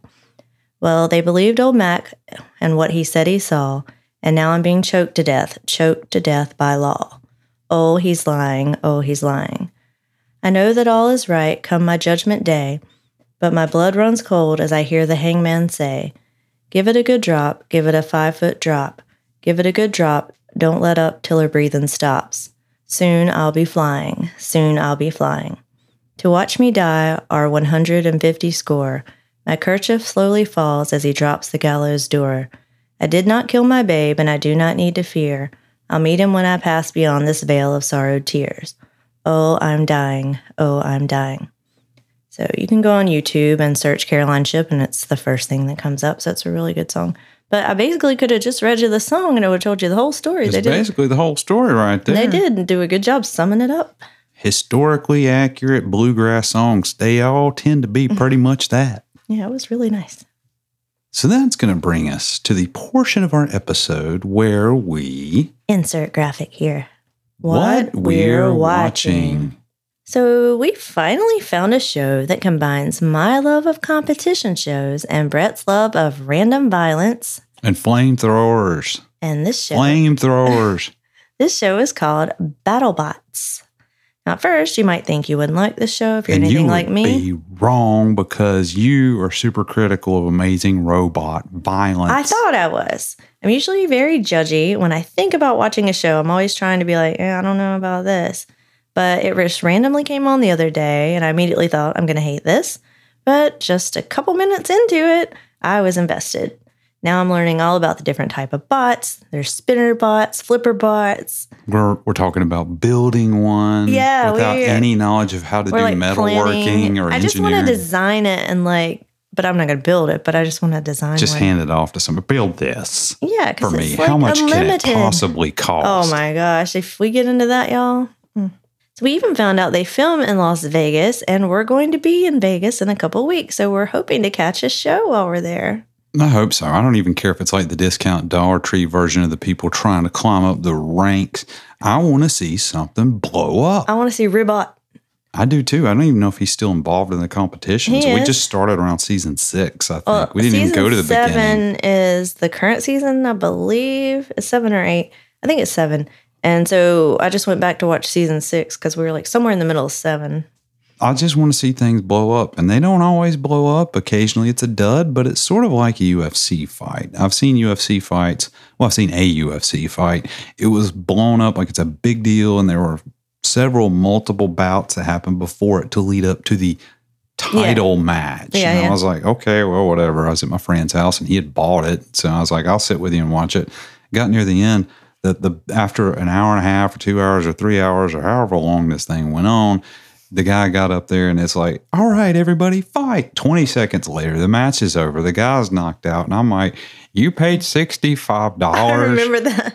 Well, they believed old Mac and what he said he saw, and now I'm being choked to death, choked to death by law. Oh, he's lying. Oh, he's lying. I know that all is right come my judgment day, but my blood runs cold as I hear the hangman say, give it a good drop, give it a five-foot drop, give it a good drop, don't let up till her breathing stops. Soon I'll be flying, soon I'll be flying. To watch me die are one hundred and fifty score. My kerchief slowly falls as he drops the gallows door. I did not kill my babe, and I do not need to fear. I'll meet him when I pass beyond this veil of sorrowed tears. Oh, I'm dying. Oh, I'm dying. So you can go on YouTube and search Caroline Shipp, and it's the first thing that comes up, so it's a really good song. But I basically could have just read you the song, and it would have told you the whole story. It's they did. basically the whole story right there. They did do a good job summing it up. Historically accurate bluegrass songs, they all tend to be pretty much that. Yeah, it was really nice. So that's going to bring us to the portion of our episode where we... Insert graphic here. What, what we're, we're watching. watching. So we finally found a show that combines my love of competition shows and Brett's love of random violence. And flamethrowers. And this show... Flamethrowers. This show is called BattleBots. Now, at first, you might think you wouldn't like this show if you're and anything you like me. You would be wrong because you are super critical of amazing robot violence. I thought I was. I'm usually very judgy. When I think about watching a show, I'm always trying to be like, eh, I don't know about this. But it just randomly came on the other day, and I immediately thought, I'm going to hate this. But just a couple minutes into it, I was invested. Now I'm learning all about the different type of bots. There's spinner bots, flipper bots. We're we're talking about building one yeah, without any knowledge of how to do like metalworking or I engineering. I just want to design it and like, but I'm not going to build it, but I just want to design it. Just one. Hand it off to somebody. Build this yeah, for me. Like how much unlimited. Can it possibly cost? Oh my gosh. If we get into that, y'all. Hmm. So we even found out they film in Las Vegas, and we're going to be in Vegas in a couple weeks. So we're hoping to catch a show while we're there. I hope so. I don't even care if it's like the discount Dollar Tree version of the people trying to climb up the ranks. I want to see something blow up. I want to see Ribbot. I do too. I don't even know if he's still involved in the competition. He so is. We just started around season six, I think. Well, we didn't even go to the seven beginning. Season is the current season, I believe. It's seven or eight. I think it's seven. And so I just went back to watch season six because we were like somewhere in the middle of seven. I just want to see things blow up, and they don't always blow up. Occasionally it's a dud, but it's sort of like a U F C fight. I've seen U F C fights. Well, I've seen a U F C fight. It was blown up like it's a big deal, and there were several multiple bouts that happened before it to lead up to the title yeah. match. Yeah, and yeah. I was like, okay, well, whatever. I was at my friend's house, and he had bought it, so I was like, I'll sit with you and watch it. Got near the end. The, the, after an hour and a half or two hours or three hours or however long this thing went on, the guy got up there and it's like, all right, everybody, fight. twenty seconds later, the match is over. The guy's knocked out. And I'm like, you paid sixty-five dollars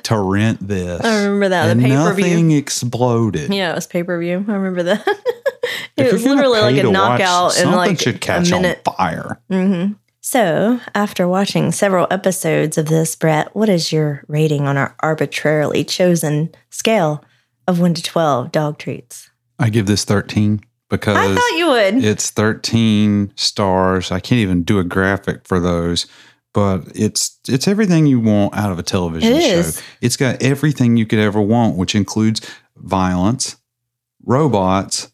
to rent this. I remember that. And the pay-per-view. Nothing exploded. Yeah, it was pay-per-view. I remember that. It was literally like a knockout in like should catch a minute. On fire. Mm-hmm. So after watching several episodes of this, Brett, what is your rating on our arbitrarily chosen scale of one to twelve dog treats? I give this thirteen because I thought you would. It's thirteen stars. I can't even do a graphic for those, but it's it's everything you want out of a television it show. Is. It's got everything you could ever want, which includes violence, robots.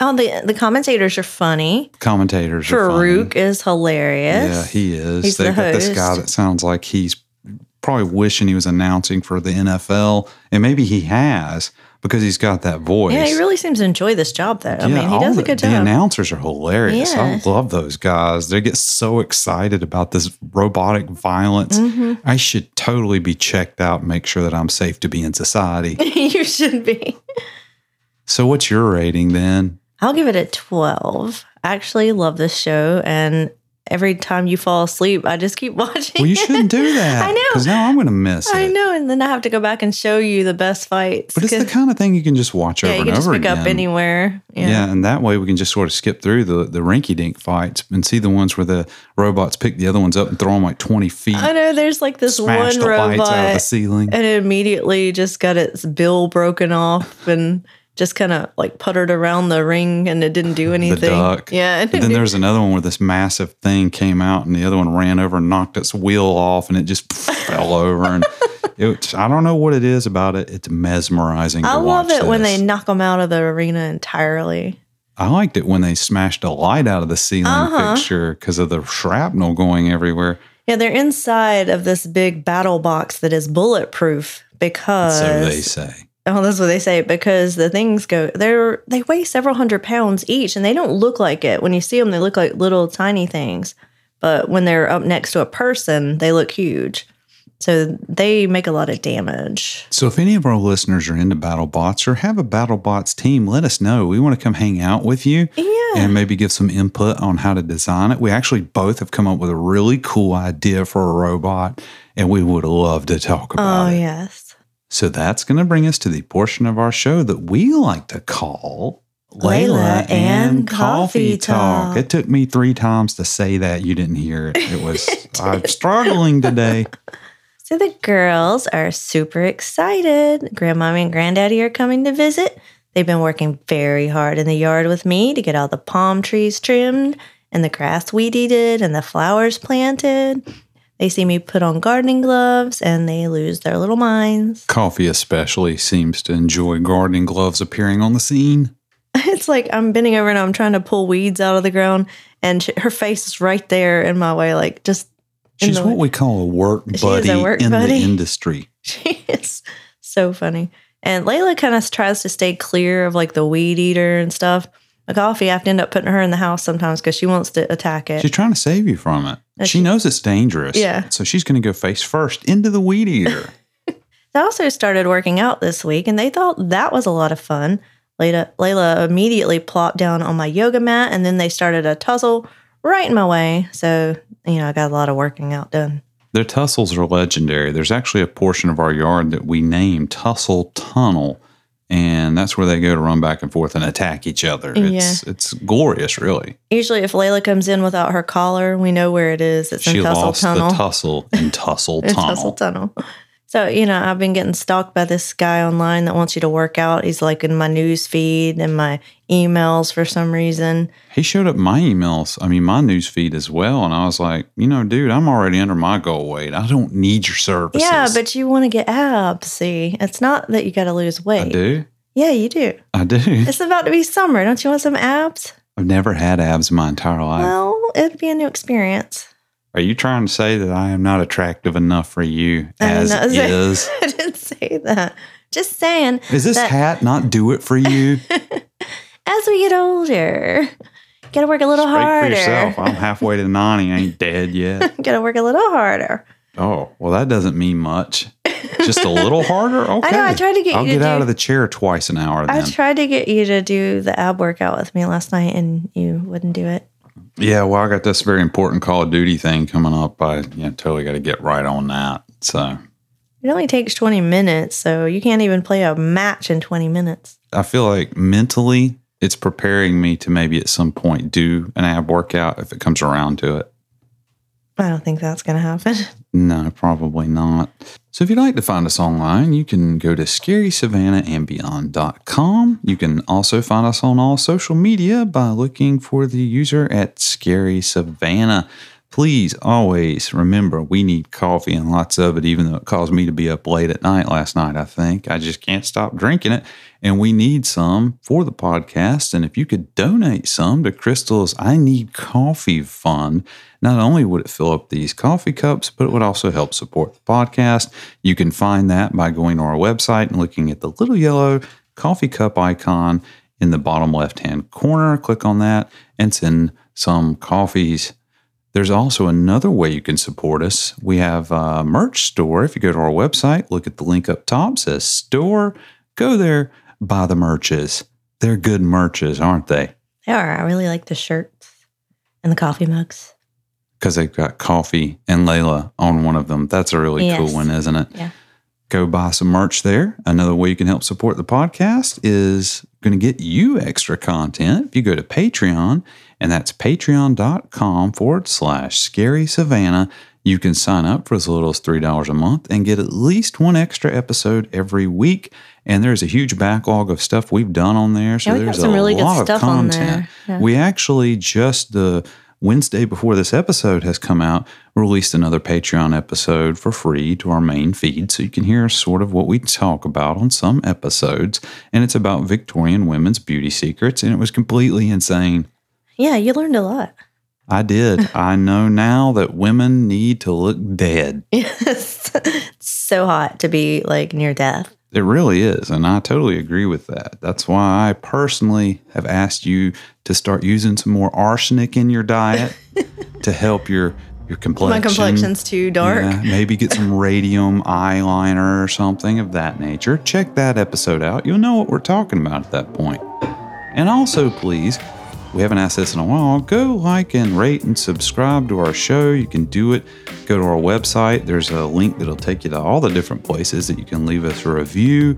Oh, the the commentators are funny. Commentators Farouk are funny. Farouk is hilarious. Yeah, he is. He's They've the got host. This guy that sounds like he's probably wishing he was announcing for the N F L, and maybe he has. Because he's got that voice. Yeah, he really seems to enjoy this job, though. I yeah, mean, he does the, a good job. The announcers are hilarious. Yeah. I love those guys. They get so excited about this robotic violence. Mm-hmm. I should totally be checked out and make sure that I'm safe to be in society. You should be. So what's your rating, then? I'll give it a twelve. I actually love this show, and every time you fall asleep, I just keep watching. Well, you shouldn't do that. I know. Because now I'm going to miss it. I know. And then I have to go back and show you the best fights. But it's the kind of thing you can just watch yeah, over and over again. Yeah, you can just pick up anywhere. Yeah. yeah, and that way we can just sort of skip through the, the rinky-dink fights and see the ones where the robots pick the other ones up and throw them like twenty feet. I know. There's like this one the robot. Lights out of the ceiling. And it immediately just got its bill broken off and... just kind of like puttered around the ring and it didn't do anything. The duck. Yeah. And then there was another one where this massive thing came out and the other one ran over and knocked its wheel off and it just fell over. And it, I don't know what it is about it. It's mesmerizing. I to love watch it this. When they knock them out of the arena entirely. I liked it when they smashed a light out of the ceiling uh-huh. picture because of the shrapnel going everywhere. Yeah, they're inside of this big battle box that is bulletproof because. So they say. Oh, that's what they say, because the things go, they're, they weigh several hundred pounds each, and they don't look like it. When you see them, they look like little tiny things. But when they're up next to a person, they look huge. So they make a lot of damage. So if any of our listeners are into BattleBots or have a BattleBots team, let us know. We want to come hang out with you yeah. and maybe give some input on how to design it. We actually both have come up with a really cool idea for a robot, and we would love to talk about oh, it. Oh, yes. So that's going to bring us to the portion of our show that we like to call Layla, Layla and, and Coffee Talk. Talk. It took me three times to say that. You didn't hear it. It was, it I'm struggling today. So the girls are super excited. Grandmommy and Granddaddy are coming to visit. They've been working very hard in the yard with me to get all the palm trees trimmed and the grass weed-eated and the flowers planted. They see me put on gardening gloves, and they lose their little minds. Coffee especially seems to enjoy gardening gloves appearing on the scene. It's like I'm bending over, and I'm trying to pull weeds out of the ground, and she, her face is right there in my way, like just in She's the, what we call a work buddy a work in buddy. the industry. She is so funny. And Layla kind of tries to stay clear of, like, the weed eater and stuff. Like, Coffee, I have to end up putting her in the house sometimes because she wants to attack it. She's trying to save you from it. She, she knows it's dangerous. Yeah. So she's going to go face first into the weed eater. They also started working out this week, and they thought that was a lot of fun. Layla, Layla immediately plopped down on my yoga mat, and then they started a tussle right in my way. So, you know, I got a lot of working out done. Their tussles are legendary. There's actually a portion of our yard that we name Tussle Tunnel, and that's where they go to run back and forth and attack each other. It's yeah. it's glorious, really. Usually if Layla comes in without her collar, we know where it is. It's she in Tussle Tunnel. She lost the tussle in Tussle in Tunnel. Tussle Tunnel. So, you know, I've been getting stalked by this guy online that wants you to work out. He's like in my news feed and my emails for some reason. He showed up my emails, I mean, my news feed as well. And I was like, you know, dude, I'm already under my goal weight. I don't need your services. Yeah, but you want to get abs, see? It's not that you got to lose weight. I do? Yeah, you do. I do. It's about to be summer. Don't you want some abs? I've never had abs in my entire life. Well, it'd be a new experience. Are you trying to say that I am not attractive enough for you as I did not say, is? I didn't say that. Just saying. Does this that, hat not do it for you? As we get older, got to work a little Speak harder. For yourself. I'm halfway to ninety. I ain't dead yet. Got to work a little harder. Oh, well, that doesn't mean much. Just a little harder? Okay. I know. I tried to get I'll you to get do, out of the chair twice an hour then. I tried to get you to do the ab workout with me last night, and you wouldn't do it. Yeah, well, I got this very important Call of Duty thing coming up. I you know, totally got to get right on that. So it only takes twenty minutes, so you can't even play a match in twenty minutes. I feel like mentally it's preparing me to maybe at some point do an ab workout if it comes around to it. I don't think that's going to happen. No, probably not. So if you'd like to find us online, you can go to scary savannah and beyond dot com. You can also find us on all social media by looking for the user at Scary Savannah. Please always remember we need coffee and lots of it, even though it caused me to be up late at night last night, I think. I just can't stop drinking it. And we need some for the podcast. And if you could donate some to Crystal's I Need Coffee Fund, not only would it fill up these coffee cups, but it would also help support the podcast. You can find that by going to our website and looking at the little yellow coffee cup icon in the bottom left-hand corner. Click on that and send some coffees. There's also another way you can support us. We have a merch store. If you go to our website, look at the link up top, says store. Go there, buy the merches. They're good merches, aren't they? They are. I really like the shirts and the coffee mugs. because they've got coffee and Layla on one of them. That's a really yes. cool one, isn't it? Yeah. Go buy some merch there. Another way you can help support the podcast is going to get you extra content if you go to Patreon, and that's patreon.com forward slash Scary Savannah. You can sign up for as little as three dollars a month and get at least one extra episode every week. And there's a huge backlog of stuff we've done on there. So yeah, there's some a really lot good stuff of content. On there. Yeah. We actually just the Wednesday before this episode has come out, released another Patreon episode for free to our main feed. So you can hear sort of what we talk about on some episodes. And it's about Victorian women's beauty secrets. And it was completely insane. Yeah, you learned a lot. I did. I know now that women need to look dead. Yes. It's so hot to be like near death. It really is. And I totally agree with that. That's why I personally have asked you to start using some more arsenic in your diet to help your, your complexion. My complexion's too dark. Yeah, maybe get some radium eyeliner or something of that nature. Check that episode out. You'll know what we're talking about at that point. And also, please... We haven't asked this in a while. Go like and rate and subscribe to our show. You can do it. Go to our website. There's a link that'll take you to all the different places that you can leave us a review.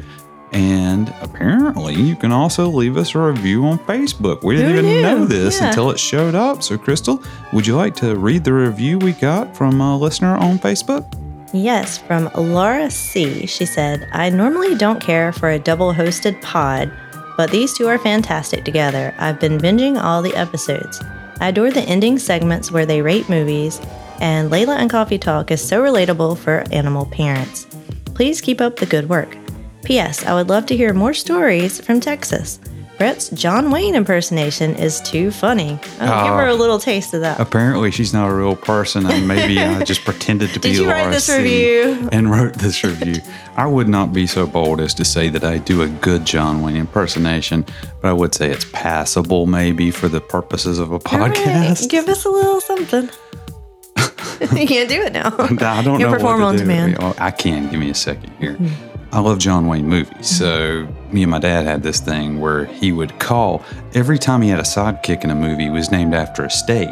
And apparently, you can also leave us a review on Facebook. We didn't Who even knew? know this yeah. until it showed up. So, Crystal, would you like to read the review we got from a listener on Facebook? Yes, from Laura C. She said, I normally don't care for a double-hosted pod, but these two are fantastic together. I've been binging all the episodes. I adore the ending segments where they rate movies, and Layla and Coffee Talk is so relatable for animal parents. Please keep up the good work. P S. I would love to hear more stories from Texas. Brett's John Wayne impersonation is too funny. I'll uh, give her a little taste of that. Apparently, she's not a real person, and maybe I just pretended to be Did you Laura write this C review? And wrote this review. I would not be so bold as to say that I do a good John Wayne impersonation, but I would say it's passable, maybe, for the purposes of a podcast. Right. Give us a little something. You can't do it now. I don't you know perform what to on do. Demand. Oh, I can. Give me a second here. Mm. I love John Wayne movies, so me and my dad had this thing where he would call. Every time he had a sidekick in a movie, it was named after a state.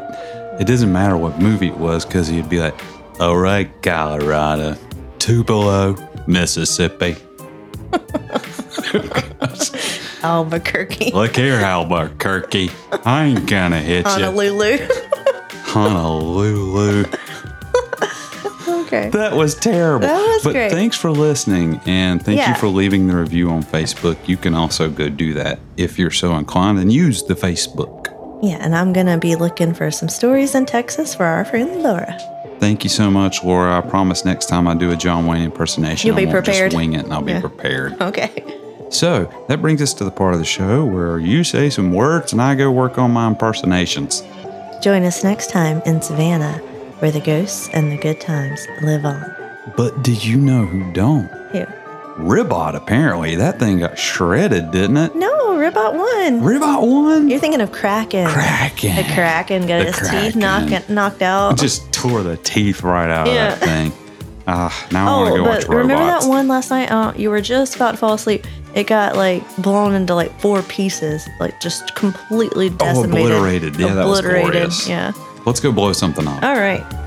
It doesn't matter what movie it was, because he'd be like, all right, Colorado, Tupelo, Mississippi. Albuquerque. Look here, Albuquerque. I ain't gonna hit Honolulu. you. Honolulu. Honolulu. Okay. That was terrible. That was but great. Thanks for listening, and thank yeah. you for leaving the review on Facebook. You can also go do that if you're so inclined, and use the Facebook. Yeah, and I'm going to be looking for some stories in Texas for our friend Laura. Thank you so much, Laura. I promise next time I do a John Wayne impersonation, You'll I be won't prepared. just wing it, and I'll yeah. be prepared. Okay. So, that brings us to the part of the show where you say some words, and I go work on my impersonations. Join us next time in Savannah, where the ghosts and the good times live on. But do you know who don't? Who? Ribbot, apparently. That thing got shredded, didn't it? No, Ribbot won. Ribbot won? You're thinking of Kraken. Kraken. The Kraken got the his Kraken. teeth knock, knocked out. Just tore the teeth right out yeah. of that thing. Ah, uh, now oh, I want to go but watch Robots. Remember that one last night? Uh, you were just about to fall asleep. It got like blown into like four pieces, like just completely decimated. Oh, obliterated. Yeah, obliterated. that was glorious. Yeah. Let's go blow something up. All right.